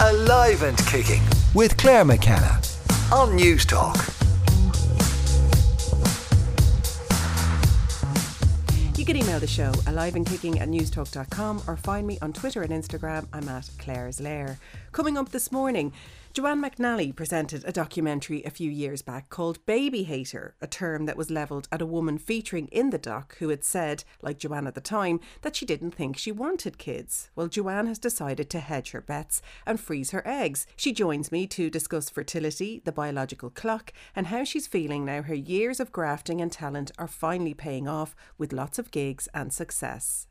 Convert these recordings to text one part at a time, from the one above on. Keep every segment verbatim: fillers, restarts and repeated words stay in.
Alive and Kicking with Claire McKenna on News Talk. You can email the show alive and kicking at newstalk dot com or find me on Twitter and Instagram. I'm at Claire's Lair. Coming up this morning, Joanne McNally presented a documentary a few years back called Baby Hater, a term that was levelled at a woman featuring in the doc who had said, like Joanne at the time, that she didn't think she wanted kids. Well, Joanne has decided to hedge her bets and freeze her eggs. She joins me to discuss fertility, the biological clock, and how she's feeling now her years of grafting and talent are finally paying off with lots of gigs and success.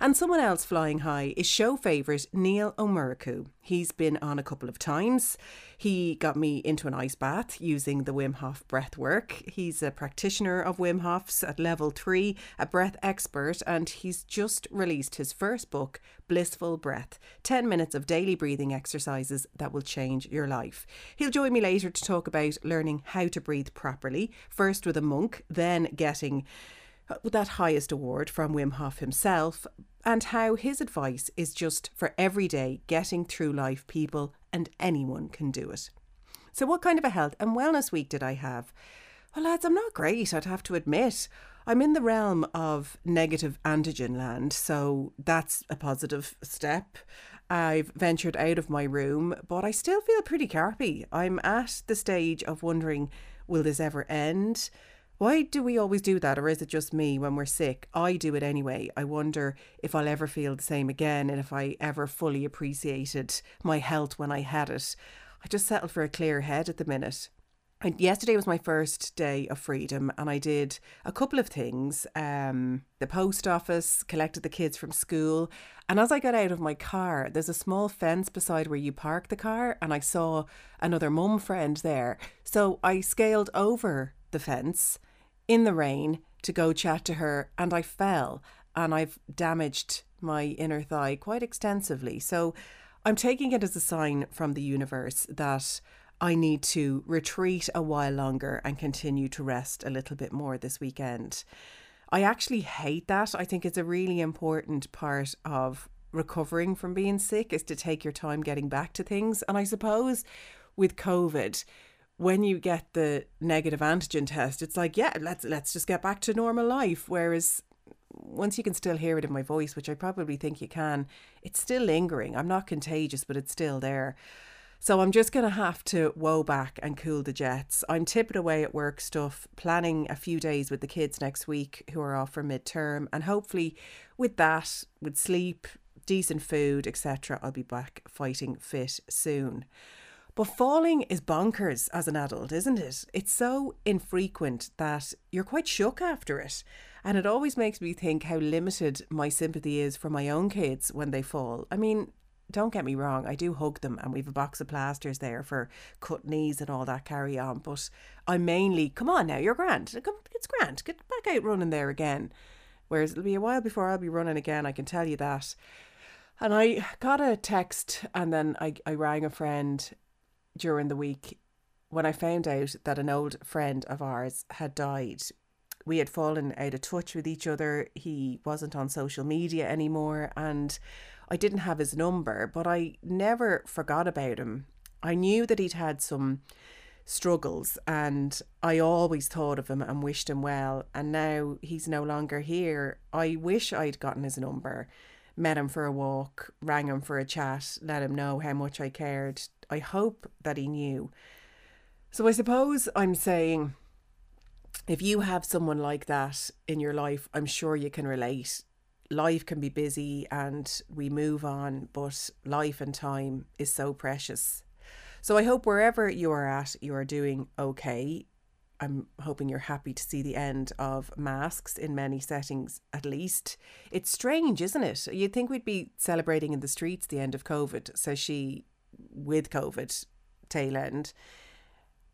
And someone else flying high is show favourite Neil O'Muraku. He's been on a couple of times. He got me into an ice bath using the Wim Hof breath work. He's a practitioner of Wim Hof's at level three, a breath expert, and he's just released his first book, Blissful Breath, ten minutes of daily breathing exercises that will change your life. He'll join me later to talk about learning how to breathe properly, first with a monk, then getting that highest award from Wim Hof himself, and how his advice is just for everyday getting through life people, and anyone can do it. So what kind of a health and wellness week did I have? Well, lads, I'm not great, I'd have to admit. I'm in the realm of negative antigen land, so that's a positive step. I've ventured out of my room, but I still feel pretty carpy. I'm at the stage of wondering, will this ever end? Why do we always do that? Or is it just me when we're sick? I do it anyway. I wonder if I'll ever feel the same again and if I ever fully appreciated my health when I had it. I just settled for a clear head at the minute. And yesterday was my first day of freedom and I did a couple of things. Um, the post office, collected the kids from school. And as I got out of my car, there's a small fence beside where you park the car, and I saw another mum friend there. So I scaled over the fence in the rain to go chat to her, and I fell and I've damaged my inner thigh quite extensively. So I'm taking it as a sign from the universe that I need to retreat a while longer and continue to rest a little bit more this weekend. I actually hate that. I think it's a really important part of recovering from being sick is to take your time getting back to things. And I suppose with COVID, when you get the negative antigen test, it's like, yeah, let's let's just get back to normal life. Whereas once you can still hear it in my voice, which I probably think you can, it's still lingering. I'm not contagious, but it's still there. So I'm just going to have to woe back and cool the jets. I'm tipping away at work stuff, planning a few days with the kids next week who are off for midterm. And hopefully with that, with sleep, decent food, et cetera, I'll be back fighting fit soon. But falling is bonkers as an adult, isn't it? It's so infrequent that you're quite shook after it. And it always makes me think how limited my sympathy is for my own kids when they fall. I mean, don't get me wrong, I do hug them and we have a box of plasters there for cut knees and all that carry on. But I mainly, come on now, you're grand. It's grand. Get back out running there again. Whereas it'll be a while before I'll be running again, I can tell you that. And I got a text and then I, I rang a friend during the week when I found out that an old friend of ours had died. We had fallen out of touch with each other. He wasn't on social media anymore and I didn't have his number, but I never forgot about him. I knew that he'd had some struggles and I always thought of him and wished him well, and now he's no longer here. I wish I'd gotten his number, met him for a walk, rang him for a chat, let him know how much I cared. I hope that he knew. So I suppose I'm saying, if you have someone like that in your life, I'm sure you can relate. Life can be busy and we move on, but life and time is so precious. So I hope wherever you are at, you are doing okay. I'm hoping you're happy to see the end of masks in many settings, at least. It's strange, isn't it? You'd think we'd be celebrating in the streets the end of COVID, says she with COVID tail end.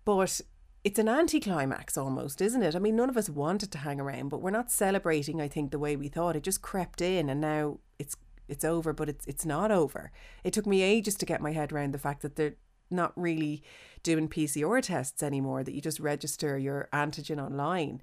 But it's an anticlimax almost, isn't it? I mean, none of us wanted to hang around, but we're not celebrating, I think, the way we thought. It just crept in and now it's it's over, but it's it's not over. It took me ages to get my head around the fact that there not really doing P C R tests anymore, that you just register your antigen online.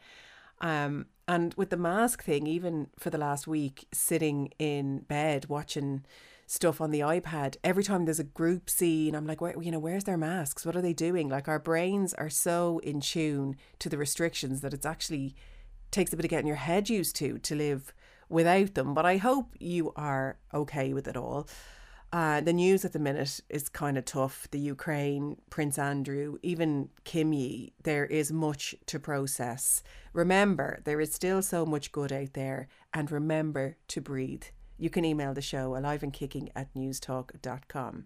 Um, and with the mask thing, even for the last week, sitting in bed watching stuff on the iPad. Every time there's a group scene, I'm like, where, you know, where's their masks? What are they doing? Like, our brains are so in tune to the restrictions that it's actually takes a bit of getting your head used to to live without them. But I hope you are okay with it all. Uh, the news at the minute is kind of tough. The Ukraine, Prince Andrew, even Kim Yi, there is much to process. Remember, there is still so much good out there, and remember to breathe. You can email the show alive and kicking at newstalk dot com.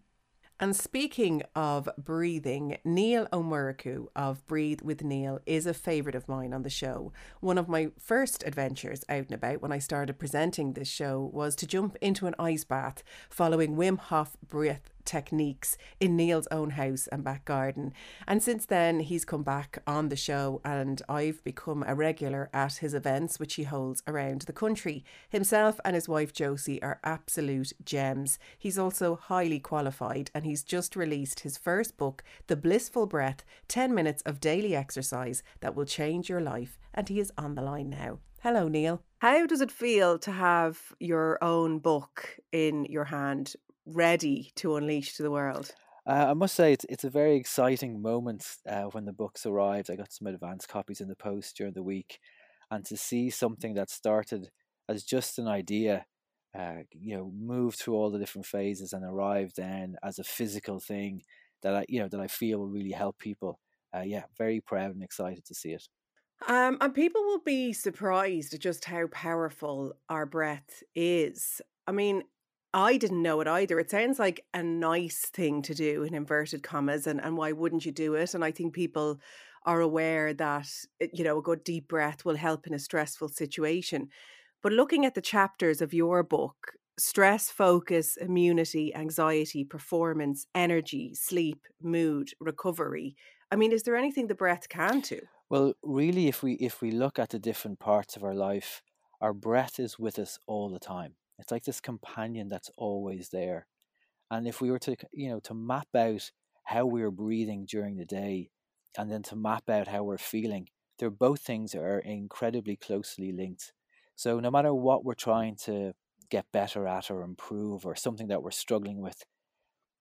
And speaking of breathing, Neil O'Muraku of Breathe with Neil is a favourite of mine on the show. One of my first adventures out and about when I started presenting this show was to jump into an ice bath following Wim Hof breath techniques in Neil's own house and back garden. And since then, he's come back on the show and I've become a regular at his events, which he holds around the country. Himself and his wife Josie are absolute gems. He's also highly qualified and he's just released his first book, The Blissful Breath, ten minutes of daily exercise that will change your life. And he is on the line now. Hello, Neil. How does it feel to have your own book in your hand, ready to unleash to the world? Uh, I must say it's it's a very exciting moment uh, when the books arrived. I got some advance copies in the post during the week, and to see something that started as just an idea, uh, you know, move through all the different phases and arrive then as a physical thing that I, you know, that I feel will really help people. Uh, yeah, very proud and excited to see it. Um, and people will be surprised at just how powerful our breath is. I mean, I didn't know it either. It sounds like a nice thing to do in inverted commas, and, and why wouldn't you do it? And I think people are aware that, you know, a good deep breath will help in a stressful situation. But looking at the chapters of your book, stress, focus, immunity, anxiety, performance, energy, sleep, mood, recovery. I mean, is there anything the breath can do? Well, really, if we if we look at the different parts of our life, our breath is with us all the time. It's like this companion that's always there. And if we were to, you know, to map out how we are breathing during the day and then to map out how we're feeling, they're both things that are incredibly closely linked. So no matter what we're trying to get better at or improve or something that we're struggling with,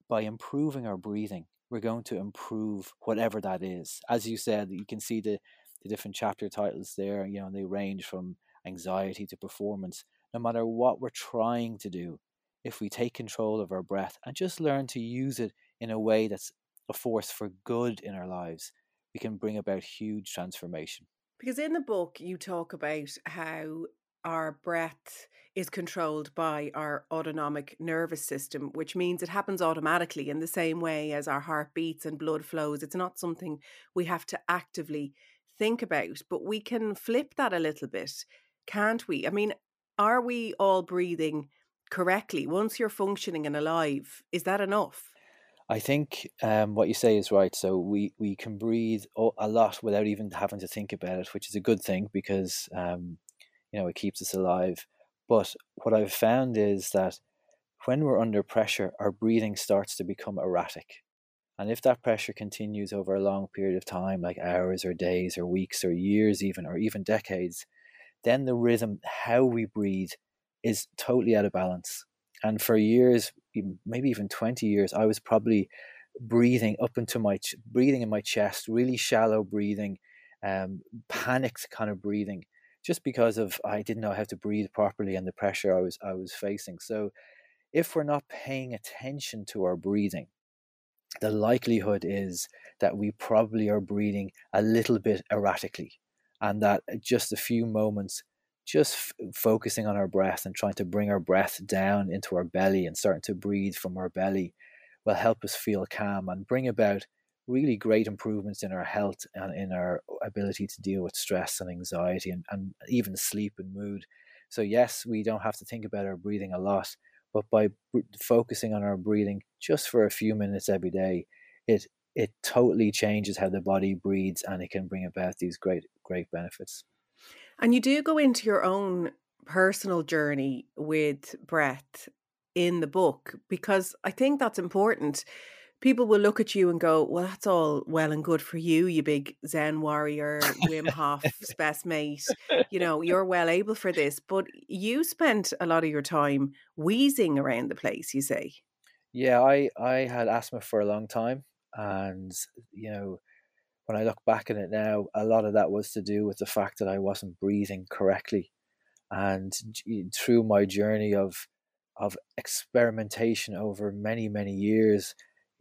by improving our breathing, we're going to improve whatever that is. As you said, you can see the, the different chapter titles there, you know, they range from anxiety to performance. No matter what we're trying to do, if we take control of our breath and just learn to use it in a way that's a force for good in our lives, we can bring about huge transformation. Because in the book, you talk about how our breath is controlled by our autonomic nervous system, which means it happens automatically in the same way as our heart beats and blood flows. It's not something we have to actively think about, but we can flip that a little bit, can't we? I mean, are we all breathing correctly? Once you're functioning and alive, is that enough? I think um, what you say is right. So we, we can breathe a lot without even having to think about it, which is a good thing because, um, you know, it keeps us alive. But what I've found is that when we're under pressure, our breathing starts to become erratic. And if that pressure continues over a long period of time, like hours or days or weeks or years even, or even decades, then the rhythm, how we breathe, is totally out of balance. And for years, maybe even twenty years, I was probably breathing up into my, ch- breathing in my chest, really shallow breathing, um, panicked kind of breathing, just because of, I didn't know how to breathe properly and the pressure I was, I was facing. So if we're not paying attention to our breathing, the likelihood is that we probably are breathing a little bit erratically. And that just a few moments, just f- focusing on our breath and trying to bring our breath down into our belly and starting to breathe from our belly will help us feel calm and bring about really great improvements in our health and in our ability to deal with stress and anxiety and, and even sleep and mood. So yes, we don't have to think about our breathing a lot, but by b- focusing on our breathing just for a few minutes every day, it It totally changes how the body breathes and it can bring about these great, great benefits. And you do go into your own personal journey with breath in the book, because I think that's important. people will look at you and go, well, that's all well and good for you, you big Zen warrior, Wim Hof spacemate. You know, you're well able for this. But you spent a lot of your time wheezing around the place, you say. Yeah, I, I had asthma for a long time. And, you know, when I look back at it now, a lot of that was to do with the fact that I wasn't breathing correctly. And through my journey of of experimentation over many, many years,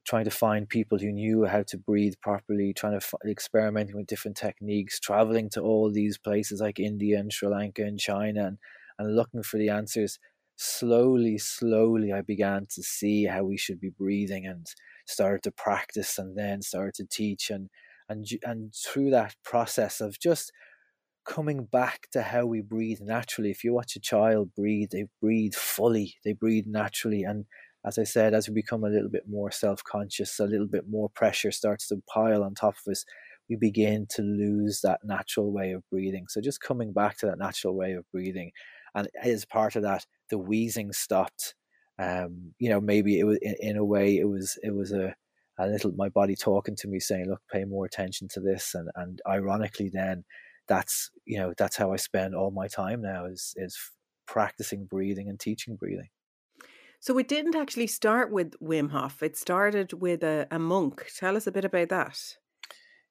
trying to find people who knew how to breathe properly, trying to f- experimenting with different techniques, traveling to all these places like India and Sri Lanka and China and, and looking for the answers. Slowly, slowly, I began to see how we should be breathing and started to practice and then started to teach. And, and, and through that process of just coming back to how we breathe naturally. If you watch a child breathe, they breathe fully, they breathe naturally. And as I said, as we become a little bit more self-conscious, a little bit more pressure starts to pile on top of us, we begin to lose that natural way of breathing. So just coming back to that natural way of breathing. And as part of that, the wheezing stopped. Um, you know, maybe it was in, in a way it was it was a, a little my body talking to me saying, look, pay more attention to this. And and ironically then that's, you know, that's how I spend all my time now is, is practicing breathing and teaching breathing. So it didn't actually start with Wim Hof. It started with a, a monk. Tell us a bit about that.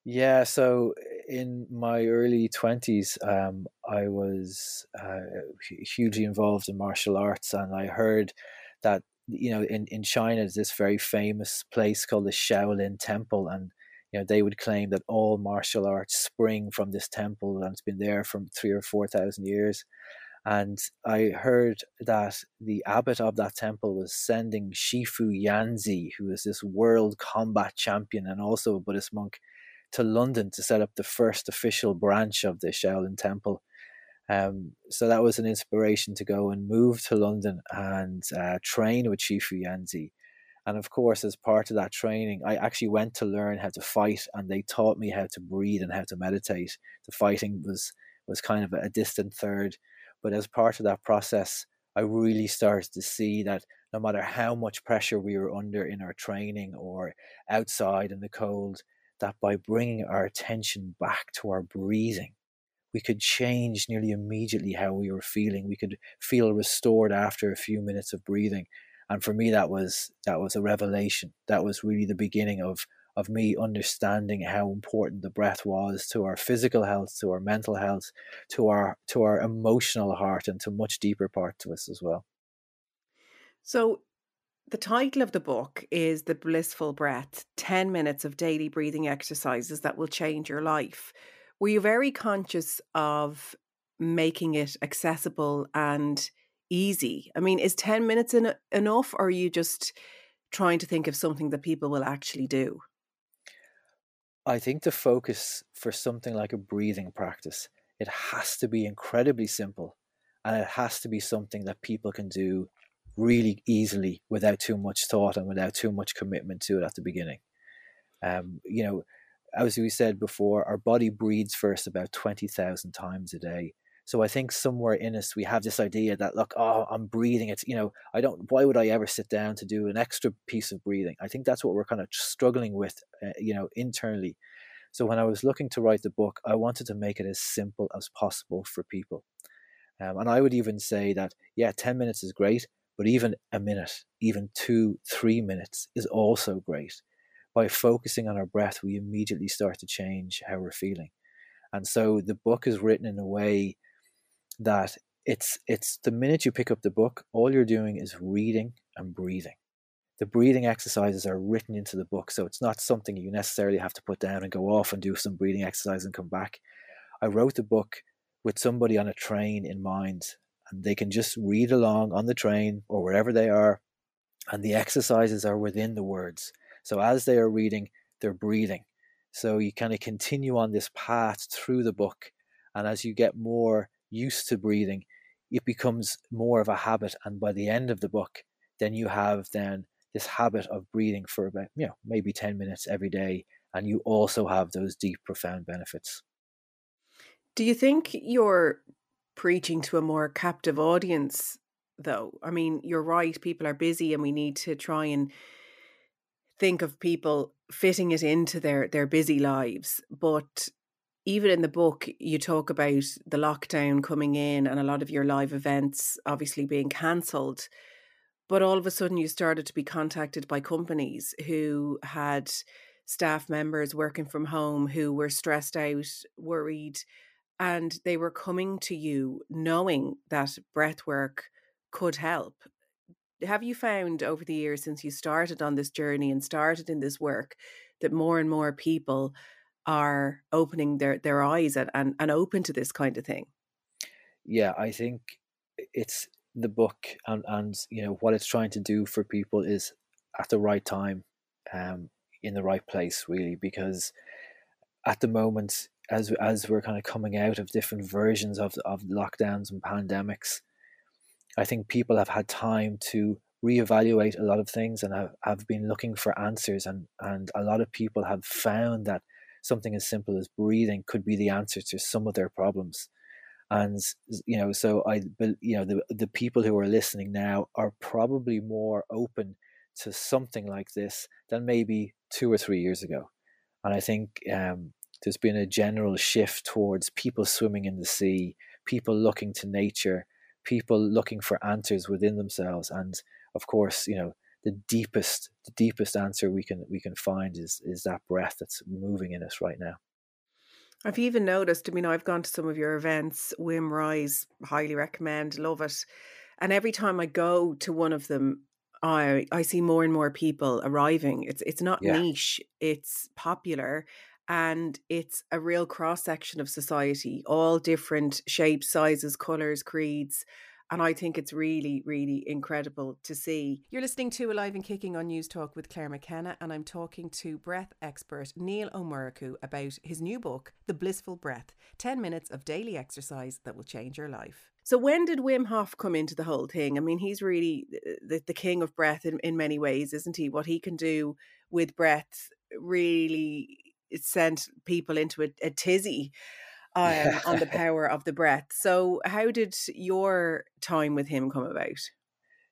Yeah. So in my early twenties, um, I was uh, hugely involved in martial arts. And I heard that, you know, in, in China, there's this very famous place called the Shaolin Temple. And you know, they would claim that all martial arts spring from this temple and it's been there for three or four thousand years. And I heard that the abbot of that temple was sending Shifu Yanzi, who is this world combat champion and also a Buddhist monk, to London to set up the first official branch of the Shaolin Temple. Um, so that was an inspiration to go and move to London and uh, train with Shifu Yanzi. And of course, as part of that training, I actually went to learn how to fight, and they taught me how to breathe and how to meditate. The fighting was was kind of a distant third. But as part of that process, I really started to see that no matter how much pressure we were under in our training or outside in the cold, that by bringing our attention back to our breathing, we could change nearly immediately how we were feeling. We could feel restored after a few minutes of breathing. And for me, that was that was a revelation. That was really the beginning of of me understanding how important the breath was to our physical health, to our mental health, to our to our emotional heart, and to much deeper part to us as well. So the title of the book is The Blissful Breath, ten minutes of daily breathing exercises that will change your life. Were you very conscious of making it accessible and easy? I mean, is ten minutes en- enough, or are you just trying to think of something that people will actually do? I think the focus for something like a breathing practice, it has to be incredibly simple, and it has to be something that people can do really easily without too much thought and without too much commitment to it at the beginning. Um, you know, as we said before, our body breathes first about twenty thousand times a day. So I think somewhere in us, we have this idea that, look, oh, I'm breathing. It's, you know, I don't, why would I ever sit down to do an extra piece of breathing? I think that's what we're kind of struggling with, uh, you know, internally. So when I was looking to write the book, I wanted to make it as simple as possible for people. Um, and I would even say that, yeah, ten minutes is great, but even a minute, even two, three minutes is also great. By focusing on our breath, we immediately start to change how we're feeling. And so the book is written in a way that it's it's the minute you pick up the book, all you're doing is reading and breathing. The breathing exercises are written into the book, so it's not something you necessarily have to put down and go off and do some breathing exercise and come back. I wrote the book with somebody on a train in mind, and they can just read along on the train or wherever they are, and the exercises are within the words. So as they are reading, they're breathing. So you kind of continue on this path through the book, and as you get more used to breathing, it becomes more of a habit. And by the end of the book, then you have then this habit of breathing for about, you know, maybe ten minutes every day. And you also have those deep, profound benefits. Do you think you're preaching to a more captive audience, though? I mean, you're right, people are busy and we need to try and think of people fitting it into their, their busy lives. But even in the book, you talk about the lockdown coming in and a lot of your live events obviously being cancelled. But all of a sudden you started to be contacted by companies who had staff members working from home who were stressed out, worried, and they were coming to you knowing that breathwork could help. Have you found over the years since you started on this journey and started in this work that more and more people are opening their, their eyes and, and, and open to this kind of thing? Yeah, I think it's the book and, and you know what it's trying to do for people is at the right time, um, in the right place, really, because at the moment, as as we're kind of coming out of different versions of of lockdowns and pandemics, I think people have had time to reevaluate a lot of things and have, have been looking for answers, and and a lot of people have found that something as simple as breathing could be the answer to some of their problems. And you know, so I, you know, the the people who are listening now are probably more open to something like this than maybe two or three years ago. And I think um, there's been a general shift towards people swimming in the sea, people looking to nature, people looking for answers within themselves. And of course, you know, the deepest, the deepest answer we can we can find is is that breath that's moving in us right now. I've even noticed, I mean, I've gone to some of your events, Wim Rise, highly recommend, love it. And every time I go to one of them, I I see more and more people arriving. It's it's not yeah. niche, it's popular, and it's a real cross-section of society, all different shapes, sizes, colours, creeds. And I think it's really, really incredible to see. You're listening to Alive and Kicking on News Talk with Claire McKenna, and I'm talking to breath expert Neil O'Muraku about his new book, The Blissful Breath, ten minutes of daily exercise that will change your life. So when did Wim Hof come into the whole thing? I mean, he's really the, the king of breath in, in many ways, isn't he? What he can do with breath really sent people into a, a tizzy. Um, on the power of the breath. So how did your time with him come about?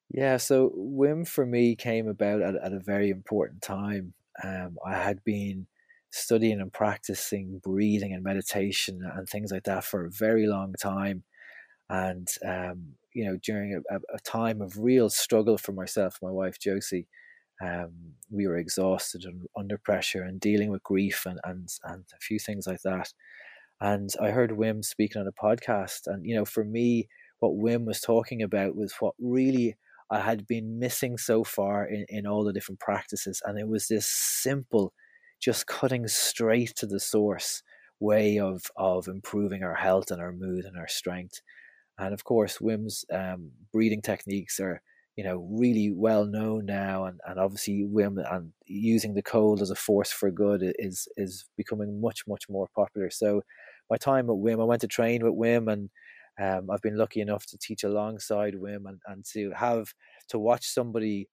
Yeah, so Wim for me came about at, at a very important time. Um, I had been studying and practicing breathing and meditation and things like that for a very long time. And, um, you know, during a, a time of real struggle for myself, my wife Josie, um, we were exhausted and under pressure and dealing with grief and, and, and a few things like that. And I heard Wim speaking on a podcast. And, you know, for me, what Wim was talking about was what really I had been missing so far in, in all the different practices. And it was this simple, just cutting straight to the source way of, of improving our health and our mood and our strength. And of course, Wim's um, breathing techniques are, you know, really well known now. And, and obviously Wim and using the cold as a force for good is, is becoming much, much more popular. So my time at Wim, I went to train with Wim, and um, I've been lucky enough to teach alongside Wim, and, and to have to watch somebody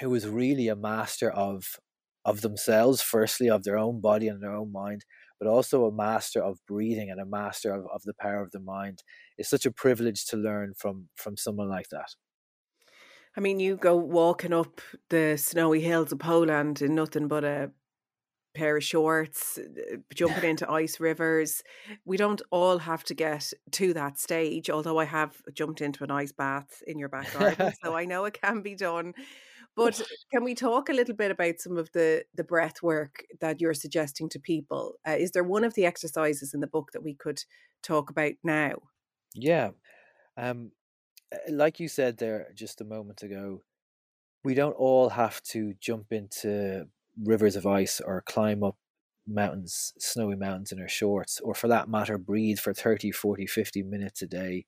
who was really a master of, of themselves, firstly, of their own body and their own mind, but also a master of breathing and a master of, of the power of the mind. It's such a privilege to learn from, from someone like that. I mean, you go walking up the snowy hills of Poland in nothing but a pair of shorts, jumping into ice rivers. We don't all have to get to that stage, although I have jumped into an ice bath in your back garden, so I know it can be done. But can we talk a little bit about some of the, the breath work that you're suggesting to people? Uh, is there one of the exercises in the book that we could talk about now? Yeah. Um Like you said there just a moment ago, we don't all have to jump into rivers of ice or climb up mountains, snowy mountains in our shorts, or for that matter, breathe for thirty, forty, fifty minutes a day.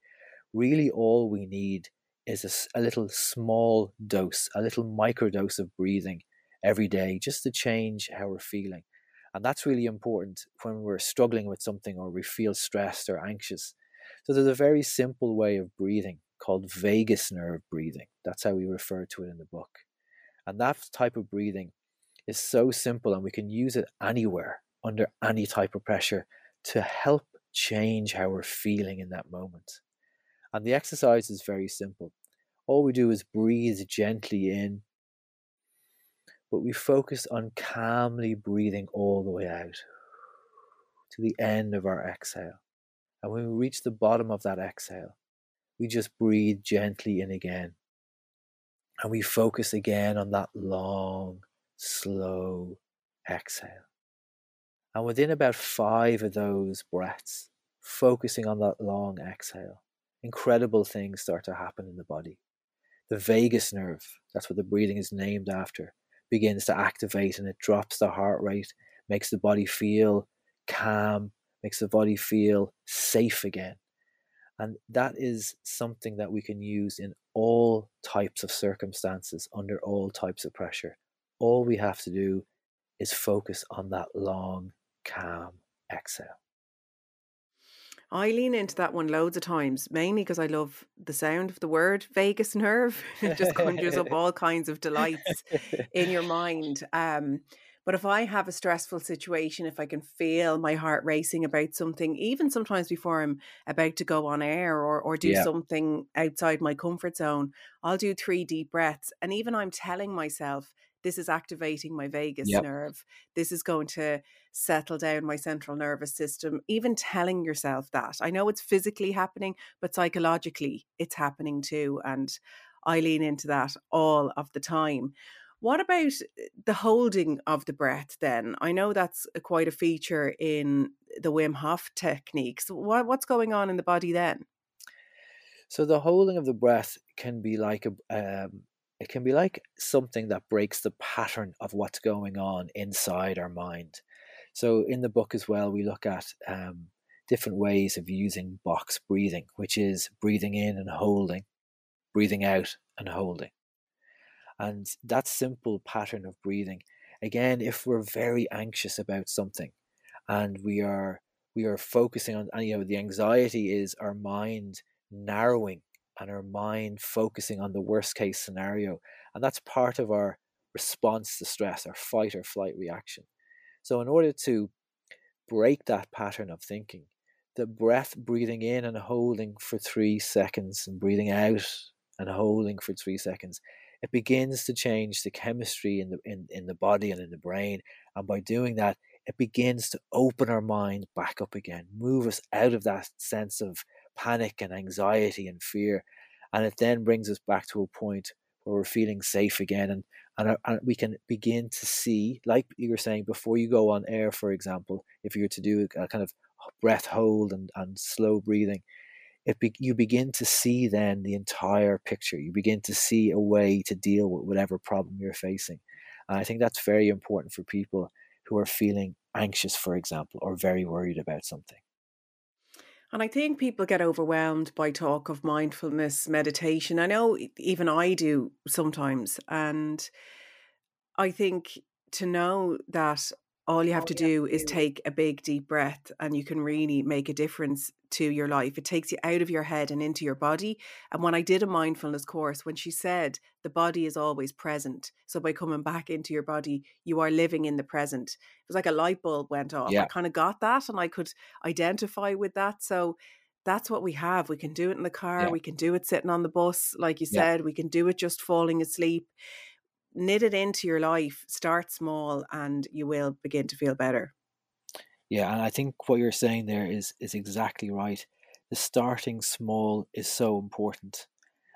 Really, all we need is a, a little small dose, a little microdose of breathing every day just to change how we're feeling. And that's really important when we're struggling with something or we feel stressed or anxious. So there's a very simple way of breathing called vagus nerve breathing. That's how we refer to it in the book. And that type of breathing is so simple, and we can use it anywhere under any type of pressure to help change how we're feeling in that moment. And the exercise is very simple. All we do is breathe gently in, but we focus on calmly breathing all the way out to the end of our exhale. And when we reach the bottom of that exhale, we just breathe gently in again. And we focus again on that long, slow exhale. And within about five of those breaths, focusing on that long exhale, incredible things start to happen in the body. The vagus nerve, that's what the breathing is named after, begins to activate, and it drops the heart rate, makes the body feel calm, makes the body feel safe again. And that is something that we can use in all types of circumstances, under all types of pressure. All we have to do is focus on that long, calm exhale. I lean into that one loads of times, mainly because I love the sound of the word vagus nerve. It just conjures up all kinds of delights in your mind. Um, but if I have a stressful situation, if I can feel my heart racing about something, even sometimes before I'm about to go on air or, or do yeah. something outside my comfort zone, I'll do three deep breaths. And even I'm telling myself, this is activating my vagus yep. nerve. This is going to settle down my central nervous system. Even telling yourself that. I know it's physically happening, but psychologically it's happening too. And I lean into that all of the time. What about the holding of the breath then? I know that's quite a feature in the Wim Hof techniques. What, what's going on in the body then? So the holding of the breath can be like a... Um, It can be like something that breaks the pattern of what's going on inside our mind. So in the book as well, we look at um, different ways of using box breathing, which is breathing in and holding, breathing out and holding. And that simple pattern of breathing, again, if we're very anxious about something and we are we are focusing on, and you know, the anxiety is our mind narrowing and our mind focusing on the worst case scenario. And that's part of our response to stress, our fight or flight reaction. So in order to break that pattern of thinking, the breath, breathing in and holding for three seconds and breathing out and holding for three seconds, it begins to change the chemistry in the, in, in the body and in the brain. And by doing that, it begins to open our mind back up again, move us out of that sense of panic and anxiety and fear, and it then brings us back to a point where we're feeling safe again, and and, and we can begin to see, like you were saying, before you go on air, for example, if you were to do a kind of breath hold and, and slow breathing, it be, you begin to see then the entire picture. You begin to see a way to deal with whatever problem you're facing, and I think that's very important for people who are feeling anxious, for example, or very worried about something. And I think people get overwhelmed by talk of mindfulness, meditation. I know even I do sometimes. And I think to know that all you have to do is take a big deep breath and you can really make a difference to your life. It takes you out of your head and into your body. And when I did a mindfulness course, when she said the body is always present, so by coming back into your body, you are living in the present. It was like a light bulb went off. Yeah. I kind of got that and I could identify with that. So that's what we have. We can do it in the car. Yeah. We can do it sitting on the bus. Like you said, yeah. we can do it just falling asleep. Knit it into your life, start small, and you will begin to feel better. Yeah, and I think what you're saying there is is exactly right. The starting small is so important.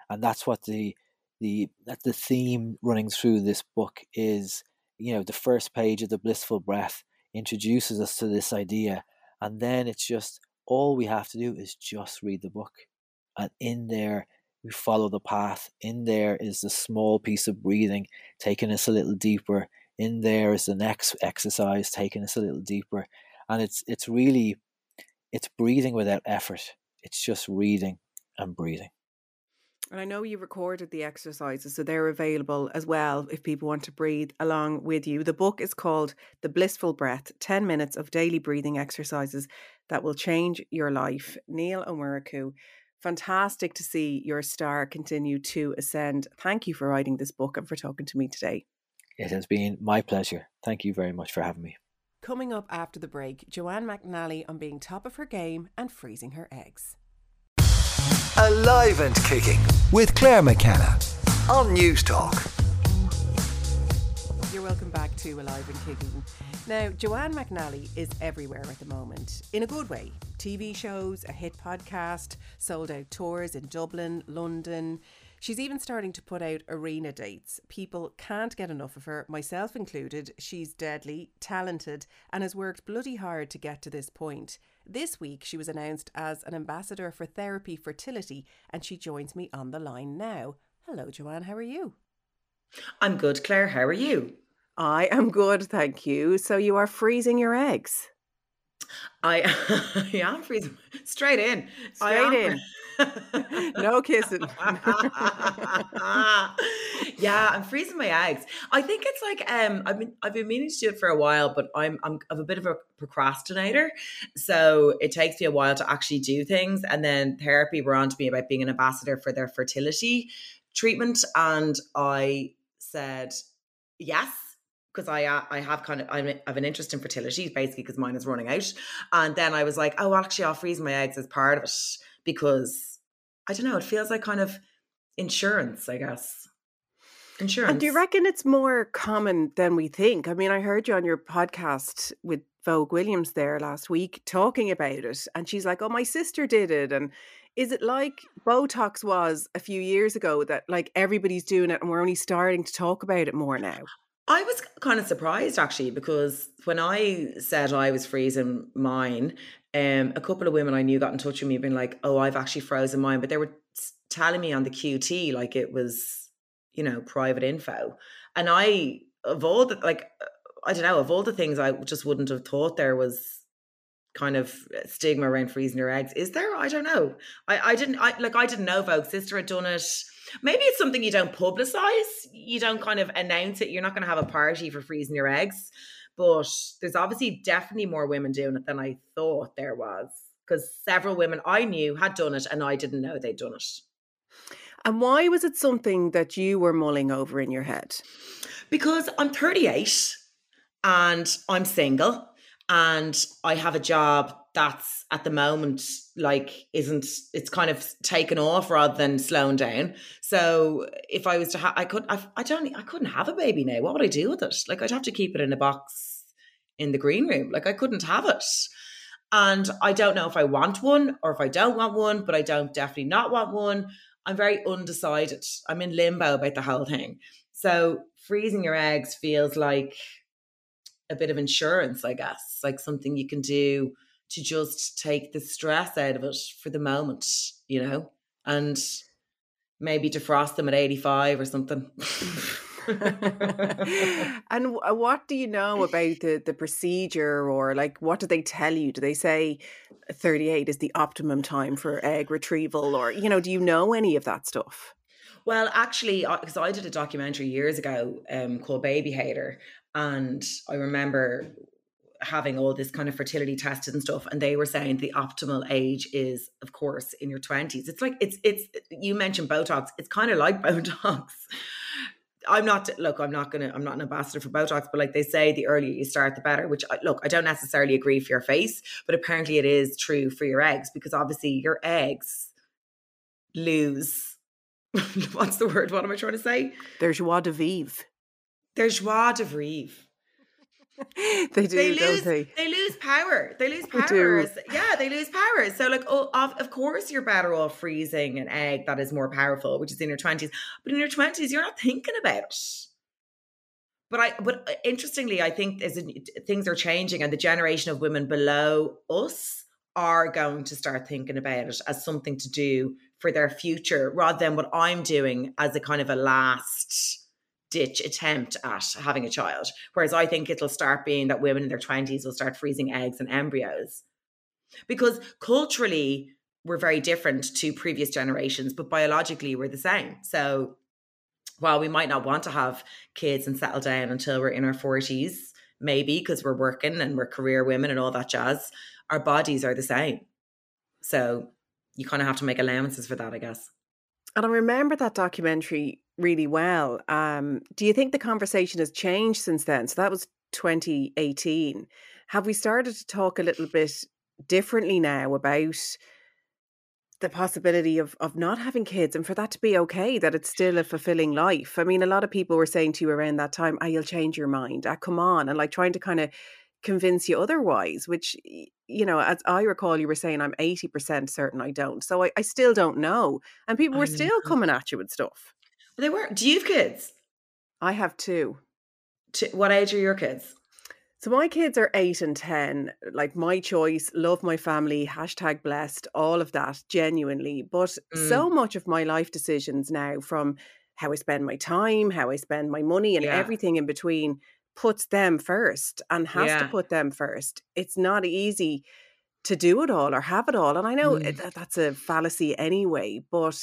And that's what the the that the theme running through this book is. You know, the first page of The Blissful Breath introduces us to this idea, and then it's just all we have to do is just read the book. And in there we follow the path. In there is the small piece of breathing, taking us a little deeper. In there is the next exercise, taking us a little deeper. And it's it's really, it's breathing without effort. It's just reading and breathing. And I know you recorded the exercises, so they're available as well if people want to breathe along with you. The book is called The Blissful Breath, ten minutes of daily breathing exercises that will change your life. Neil O'Muraku, fantastic to see your star continue to ascend. Thank you for writing this book and for talking to me today. It has been my pleasure. Thank you very much for having me. Coming up after the break, Joanne McNally on being top of her game and freezing her eggs. Alive and Kicking with Claire McKenna on News Talk. You're welcome back to Alive and Kicking. Now, Joanne McNally is everywhere at the moment, in a good way. T V shows, a hit podcast, sold out tours in Dublin, London. She's even starting to put out arena dates. People can't get enough of her, myself included. She's deadly, talented, and has worked bloody hard to get to this point. This week, she was announced as an ambassador for Therapy Fertility, and she joins me on the line now. Hello, Joanne, how are you? I'm good, Claire. How are you? I am good, thank you. So you are freezing your eggs? I, yeah, I'm freezing. Straight in. Straight in. No kissing. Yeah, I'm freezing my eggs. I think it's like um, I've been I've been meaning to do it for a while, but I'm I'm I'm a bit of a procrastinator, so it takes me a while to actually do things. And then therapy were on to me about being an ambassador for their fertility treatment, and I said yes, because I uh, I have kind of I have an interest in fertility, basically, because mine is running out. And then I was like, oh, actually, I'll freeze my eggs as part of it, because I don't know, it feels like kind of insurance, I guess. Insurance. And do you reckon it's more common than we think? I mean, I heard you on your podcast with Vogue Williams there last week talking about it, and she's like, oh, my sister did it. And is it like Botox was a few years ago, that like everybody's doing it and we're only starting to talk about it more now? I was kind of surprised, actually, because when I said I was freezing mine, um, a couple of women I knew got in touch with me being like, oh, I've actually frozen mine. But they were telling me on the Q T like it was, you know, private info. And I, of all the, like, I don't know, of all the things I just wouldn't have thought there was kind of stigma around freezing your eggs. Is there? I don't know. I, I didn't, I like, I didn't know Vogue's sister had done it. Maybe it's something you don't publicize. You don't kind of announce it. You're not going to have a party for freezing your eggs. But there's obviously definitely more women doing it than I thought there was, because several women I knew had done it and I didn't know they'd done it. And why was it something that you were mulling over in your head? Because I'm thirty-eight and I'm single and I have a job that's at the moment like isn't it's kind of taken off rather than slowing down. So if I was to have, I could I, I don't I couldn't have a baby now. What would I do with it? Like, I'd have to keep it in a box in the green room. Like, I couldn't have it. And I don't know if I want one or if I don't want one, but I don't definitely not want one. I'm very undecided. I'm in limbo about the whole thing. So freezing your eggs feels like a bit of insurance, I guess, like something you can do to just take the stress out of it for the moment, you know, and maybe defrost them at eighty-five or something. And what do you know about the, the procedure, or like, what do they tell you? Do they say thirty-eight is the optimum time for egg retrieval, or, you know, do you know any of that stuff? Well, actually, because I did a documentary years ago um, called Baby Hater, and I remember having all this kind of fertility tested and stuff, and they were saying the optimal age is, of course, in your twenties. It's like, it's, it's, you mentioned Botox. It's kind of like Botox. I'm not, look, I'm not going to, I'm not an ambassador for Botox, but like they say, the earlier you start, the better, which, look, I don't necessarily agree for your face, but apparently it is true for your eggs, because obviously your eggs lose, what's the word? What am I trying to say? Their joie de vivre. Their joie de vivre. They do, they lose, don't they? They lose power. They lose power. Yeah, they lose power. So, like, oh, of, of course, you're better off freezing an egg that is more powerful, which is in your twenties. But in your twenties, you're not thinking about it. But I, but interestingly, I think there's a, things are changing, and the generation of women below us are going to start thinking about it as something to do for their future, rather than what I'm doing as a kind of a last ditch attempt at having a child. Whereas I think it'll start being that women in their twenties will start freezing eggs and embryos, because culturally we're very different to previous generations, but biologically we're the same. So while we might not want to have kids and settle down until we're in our forties, maybe because we're working and we're career women and all that jazz, our bodies are the same. So you kind of have to make allowances for that, I guess. And I remember that documentary really well. Um, do you think the conversation has changed since then? So that was twenty eighteen. Have we started to talk a little bit differently now about the possibility of of not having kids and for that to be okay, that it's still a fulfilling life. I mean, a lot of people were saying to you around that time, ah, you'll change your mind, ah, come on, and like trying to kind of convince you otherwise, which, you know, as I recall, you were saying, I'm eighty percent certain I don't. So I, I still don't know. And people were still coming at you with stuff. They were. Do you have kids? I have two. two. What age are your kids? So my kids are eight and ten, like my choice, love my family, hashtag blessed, all of that, genuinely. But mm. so much of my life decisions now, from how I spend my time, how I spend my money and yeah. everything in between, puts them first and has yeah. to put them first. It's not easy to do it all or have it all. And I know mm. that that's a fallacy anyway, but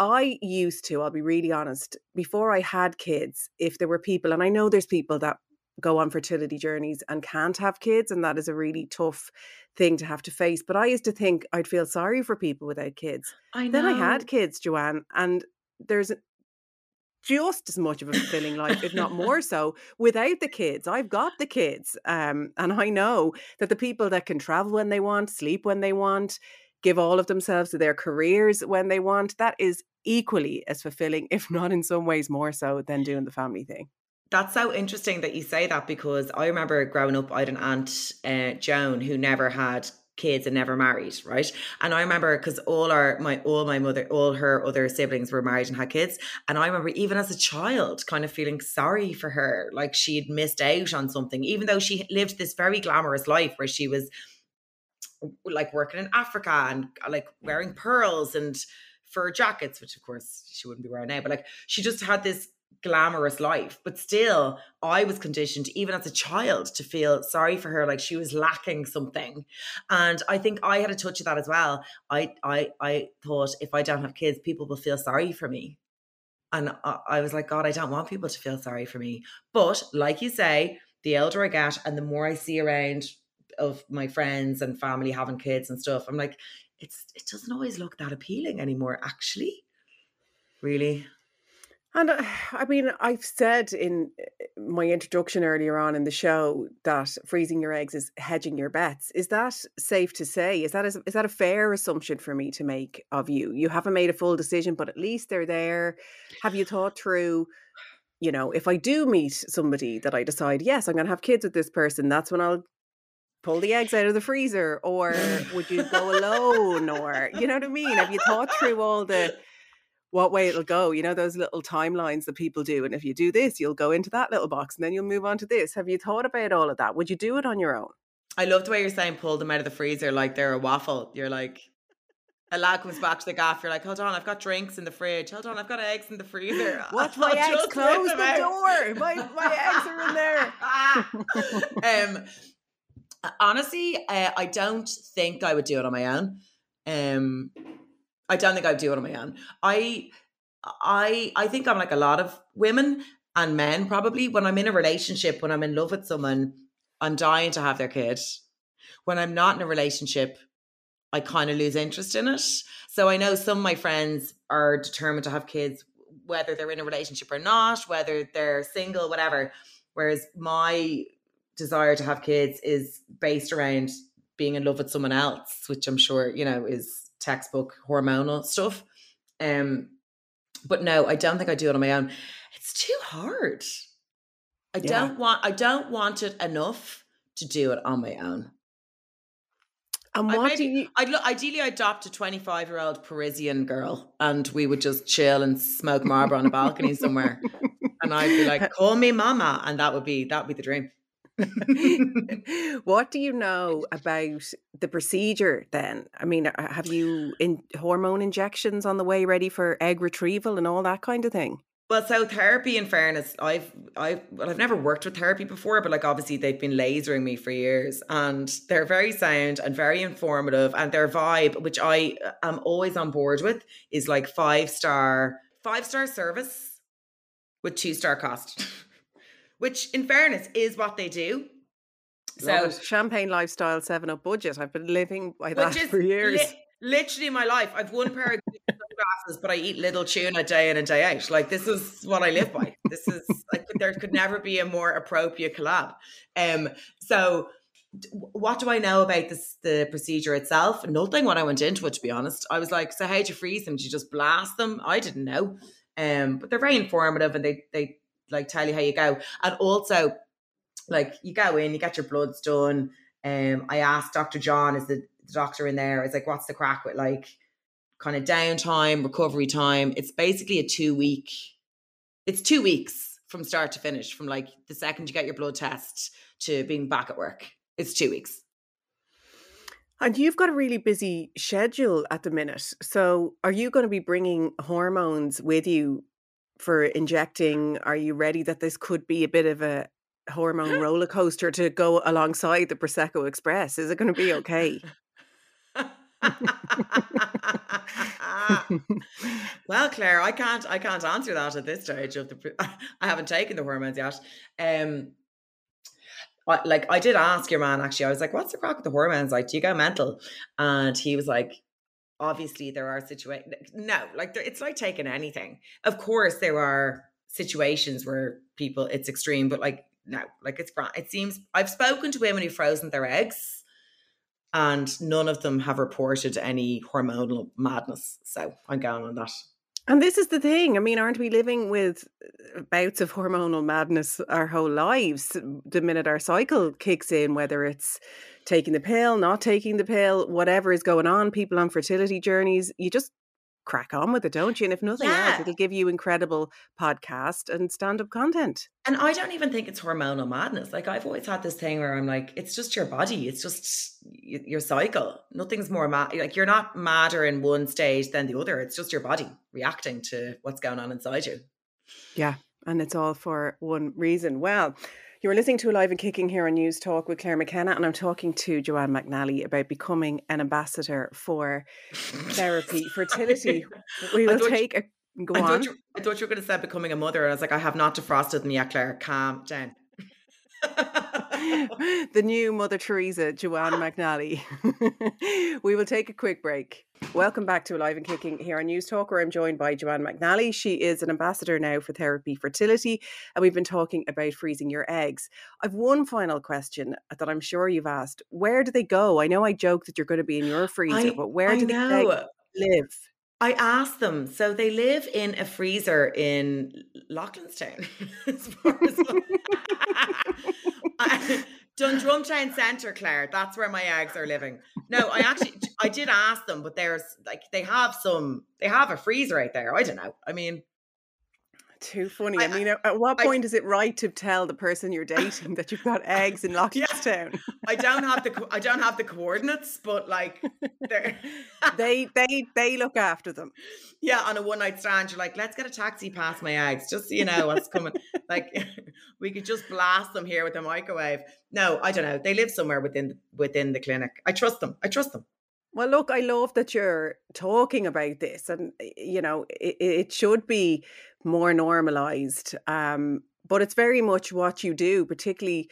I used to, I'll be really honest, before I had kids, if there were people, and I know there's people that go on fertility journeys and can't have kids, and that is a really tough thing to have to face. But I used to think I'd feel sorry for people without kids. I know. Then I had kids, Joanne, and there's just as much of a fulfilling life, if not more so, without the kids. I've got the kids. Um, and I know that the people that can travel when they want, sleep when they want, give all of themselves to their careers when they want, that is equally as fulfilling, if not in some ways more so, than doing the family thing. That's so interesting that you say that, because I remember growing up, I had an aunt, uh, Joan, who never had kids and never married, right? And I remember, because all our my all my mother all her other siblings were married and had kids, and I remember even as a child kind of feeling sorry for her, like she had missed out on something, even though she lived this very glamorous life where she was like working in Africa and like wearing pearls and fur jackets, which of course she wouldn't be wearing now, but like she just had this glamorous life. But still, I was conditioned even as a child to feel sorry for her, like she was lacking something. And I think I had a touch of that as well. I I I thought, if I don't have kids, people will feel sorry for me. And I, I was like, God, I don't want people to feel sorry for me. But like you say, the older I get and the more I see around of my friends and family having kids and stuff, I'm like, it's it doesn't always look that appealing anymore, actually. Really. And uh, I mean, I've said in my introduction earlier on in the show that freezing your eggs is hedging your bets. Is that safe to say? Is that a, is that a fair assumption for me to make of you? You haven't made a full decision, but at least they're there. Have you thought through, you know, if I do meet somebody that I decide, yes, I'm going to have kids with this person, that's when I'll pull the eggs out of the freezer, or would you go alone, or, you know what I mean? Have you thought through all the... what way it'll go, you know, those little timelines that people do. And if you do this, you'll go into that little box and then you'll move on to this. Have you thought about all of that? Would you do it on your own? I love the way you're saying pull them out of the freezer like they're a waffle. You're like, a lad comes back to the gaff. You're like, hold on, I've got drinks in the fridge. Hold on, I've got eggs in the freezer. What's my eggs? Close the door. My, my eggs are in there. um, honestly, uh, I don't think I would do it on my own. Um I don't think I'd do it on my own. I, I, I think I'm like a lot of women and men probably. When I'm in a relationship, when I'm in love with someone, I'm dying to have their kid. When I'm not in a relationship, I kind of lose interest in it. So I know some of my friends are determined to have kids, whether they're in a relationship or not, whether they're single, whatever. Whereas my desire to have kids is based around being in love with someone else, which I'm sure, you know, is textbook hormonal stuff. Um, but no, I don't think I do it on my own. It's too hard. I yeah. don't want I don't want it enough to do it on my own. And what I maybe, do you I'd look ideally I'd adopt a twenty-five-year-old Parisian girl and we would just chill and smoke Marlboro on a balcony somewhere. And I'd be like, call me mama, and that would be that would be the dream. What do you know about the procedure then? I mean, have you in hormone injections on the way ready for egg retrieval and all that kind of thing? Well, so therapy, in fairness, I've I've well, I've never worked with therapy before, but like obviously they've been lasering me for years, and they're very sound and very informative, and their vibe, which I am always on board with, is like five star five star service with two star cost. Which, in fairness, is what they do. So champagne lifestyle, seven up budget. I've been living by that for years. Li- literally, my life. I've one pair of sunglasses, but I eat little tuna day in and day out. Like, this is what I live by. This is like, there could never be a more appropriate collab. Um, so what do I know about this, the procedure itself? Nothing when I went into it, to be honest. I was like, so how'd you freeze them? Did you just blast them? I didn't know. Um, but they're very informative, and they, they like tell you how you go. And also, like, you go in, you get your bloods done. Um, I asked Doctor John, is the, the doctor in there? I was like, what's the crack with like kind of downtime, recovery time? It's basically a two week, it's two weeks from start to finish, from like the second you get your blood test to being back at work. It's two weeks. And you've got a really busy schedule at the minute. So are you going to be bringing hormones with you for injecting? Are you ready that this could be a bit of a hormone roller coaster to go alongside the Prosecco Express? Is it going to be okay? Well, Claire, I can't, I can't answer that at this stage of the, I haven't taken the hormones yet. Um, I, like I did ask your man, actually. I was like, what's the crack with the hormones? Like, do you go mental? And he was like, obviously there are situations. No, like it's like taking anything. Of course there are situations where people, it's extreme, but like, no, like it's, it seems, I've spoken to women who've frozen their eggs and none of them have reported any hormonal madness. So I'm going on that. And this is the thing. I mean, aren't we living with bouts of hormonal madness our whole lives? The minute our cycle kicks in, whether it's taking the pill, not taking the pill, whatever is going on, people on fertility journeys, you just crack on with it, don't you? And if nothing yeah. else, it'll give you incredible podcast and stand-up content. And I don't even think it's hormonal madness. Like, I've always had this thing where I'm like, it's just your body. It's just your cycle. Nothing's more mad. Like, you're not madder in one stage than the other. It's just your body reacting to what's going on inside you. Yeah. And it's all for one reason. Well, you're listening to Alive and Kicking here on News Talk with Claire McKenna, and I'm talking to Joanne McNally about becoming an ambassador for Therapy Fertility. We will take a go on. I thought, you, I thought you were going to say becoming a mother, and I was like, I have not defrosted them yet, Claire. Calm down. The new Mother Teresa, Joanne McNally. We will take a quick break. Welcome back to Alive and Kicking here on News Talk, where I'm joined by Joanne McNally. She is an ambassador now for Therapy Fertility, and we've been talking about freezing your eggs. I've one final question that I'm sure you've asked. Where do they go? I know I joke that you're going to be in your freezer, I, but where I do they live? I asked them. So they live in a freezer in Loughlinstown, as far as Dundrum Town Centre, Claire. That's where my eggs are living. No, I actually, I did ask them, but there's like, they have some, they have a freezer out there. I don't know. I mean. Too funny. I, I mean, at what point I, is it right to tell the person you're dating that you've got eggs in Loughlinstown? Yeah. I don't have the, I don't have the coordinates, but like they're they, they, they look after them. Yeah. On a one night stand, you're like, let's get a taxi past my eggs, just so you know what's coming. Like, we could just blast them here with the microwave. No, I don't know. They live somewhere within, within the clinic. I trust them. I trust them. Well, look, I love that you're talking about this, and, you know, it, it should be more normalized. Um, but it's very much what you do, particularly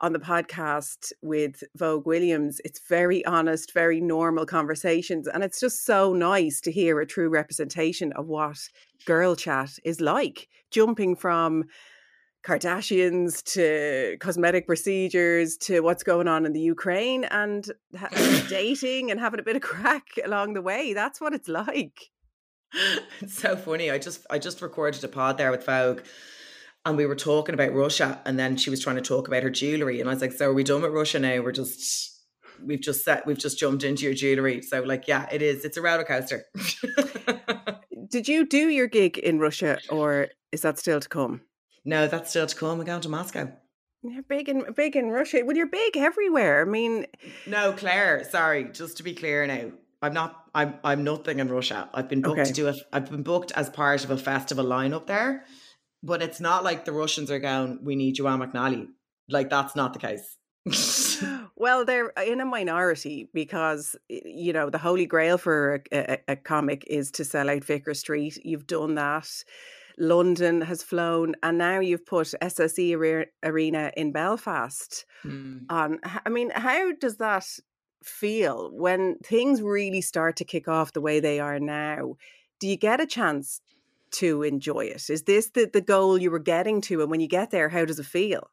on the podcast with Vogue Williams. It's very honest, very normal conversations. And it's just so nice to hear a true representation of what girl chat is like, jumping from Kardashians to cosmetic procedures to what's going on in the Ukraine and ha- dating and having a bit of crack along the way. That's what it's like. It's so funny. I just I just recorded a pod there with Vogue, and we were talking about Russia, and then she was trying to talk about her jewelry, and I was like, so are we done with Russia now? We're just we've just set we've just jumped into your jewelry. So like, yeah, it is. It's a roller coaster. Did you do your gig in Russia, or is that still to come? No, that's still to come. We're going to Moscow. You're big in big in Russia. Well, you're big everywhere. I mean, no, Claire. Sorry, just to be clear now, I'm not. I'm. I'm nothing in Russia. I've been booked okay. to do it. I've been booked as part of a festival lineup there, but it's not like the Russians are going, we need Joanne McNally. Like, that's not the case. Well, they're in a minority, because, you know, the holy grail for a, a, a comic is to sell out Vicar Street. You've done that. London has flown, and now you've put S S E Arena in Belfast mm. on. I mean, how does that feel when things really start to kick off the way they are now? Do you get a chance to enjoy it? Is this the, the goal you were getting to? And when you get there, how does it feel?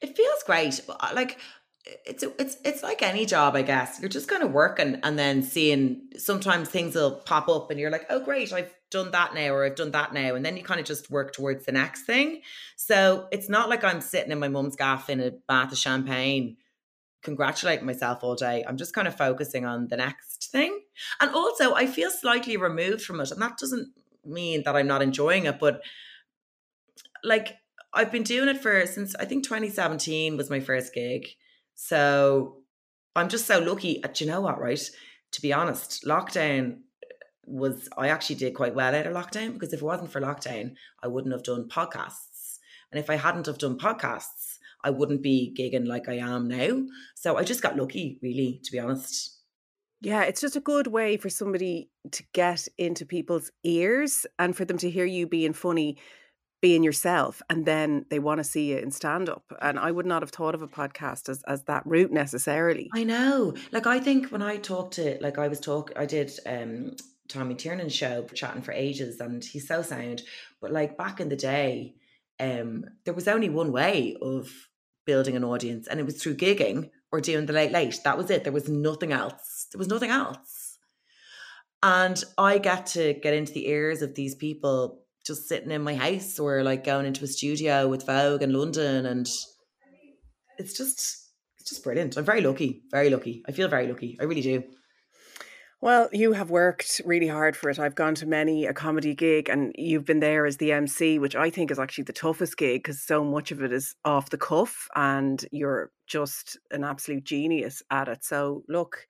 It feels great. Like, it's it's it's like any job, I guess. You're just kind of working and then seeing, sometimes things will pop up and you're like, oh, great, I've done that now, or I've done that now. And then you kind of just work towards the next thing. So it's not like I'm sitting in my mum's gaff in a bath of champagne, congratulating myself all day. I'm just kind of focusing on the next thing. And also I feel slightly removed from it. And that doesn't mean that I'm not enjoying it, but like I've been doing it for, since I think twenty seventeen was my first gig. So I'm just so lucky. Do you know what, right? To be honest, lockdown was, I actually did quite well out of lockdown, because if it wasn't for lockdown, I wouldn't have done podcasts. And if I hadn't have done podcasts, I wouldn't be gigging like I am now. So I just got lucky, really, to be honest. Yeah, it's just a good way for somebody to get into people's ears and for them to hear you being funny, being yourself, and then they want to see you in stand-up. And I would not have thought of a podcast as, as that route necessarily. I know. Like, I think when I talked to, like I was talk, I did um, Tommy Tiernan's show, chatting for ages, and he's so sound. But like back in the day, um, there was only one way of building an audience, and it was through gigging or doing the Late Late. That was it. There was nothing else. There was nothing else. And I get to get into the ears of these people just sitting in my house, or like going into a studio with Vogue in London. And it's just, it's just brilliant. I'm very lucky, very lucky. I feel very lucky. I really do. Well, you have worked really hard for it. I've gone to many a comedy gig and you've been there as the M C, which I think is actually the toughest gig, because so much of it is off the cuff and you're just an absolute genius at it. So look,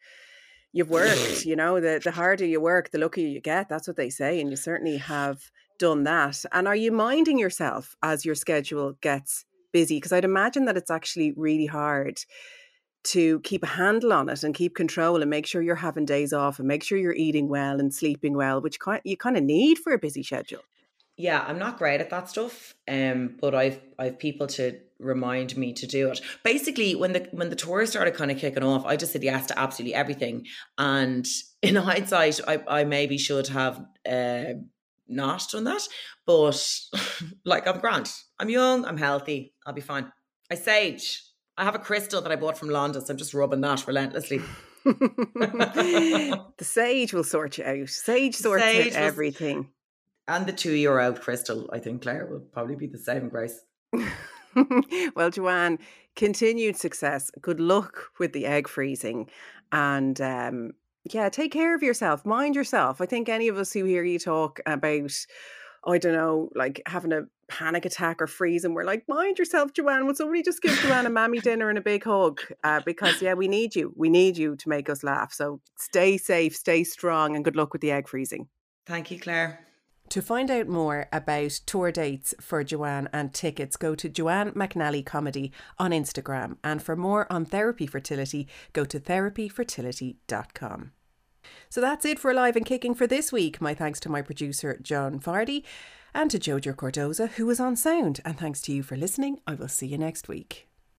you've worked, you know, the, the harder you work, the luckier you get. That's what they say. And you certainly have done that. And are you minding yourself as your schedule gets busy? Because I'd imagine that it's actually really hard to keep a handle on it and keep control and make sure you're having days off and make sure you're eating well and sleeping well, which you kind of need for a busy schedule. Yeah, I'm not great at that stuff, um, but I've I've people to remind me to do it. Basically, when the when the tour started kind of kicking off, I just said yes to absolutely everything. And in hindsight, I, I maybe should have... Uh, not done that, but like I'm grand, I'm young, I'm healthy, I'll be fine. I sage, I have a crystal that I bought from London, so I'm just rubbing that relentlessly. The sage will sort you out. Sage sorts sage out everything. Was, and the two year old crystal, I think, Claire, will probably be the saving grace. Well, Joanne, continued success, good luck with the egg freezing, and um yeah, take care of yourself, mind yourself. I think any of us who hear you talk about, I don't know, like having a panic attack or freezing, we're like, mind yourself, Joanne. Will somebody just give Joanne a mammy dinner and a big hug? Uh, because, yeah, we need you. We need you to make us laugh. So stay safe, stay strong, and good luck with the egg freezing. Thank you, Claire. To find out more about tour dates for Joanne and tickets, go to Joanne McNally Comedy on Instagram. And for more on Therapy Fertility, go to therapy fertility dot com. So that's it for Alive and Kicking for this week. My thanks to my producer, John Fardy, and to Jojo Cordoza, who was on sound. And thanks to you for listening. I will see you next week.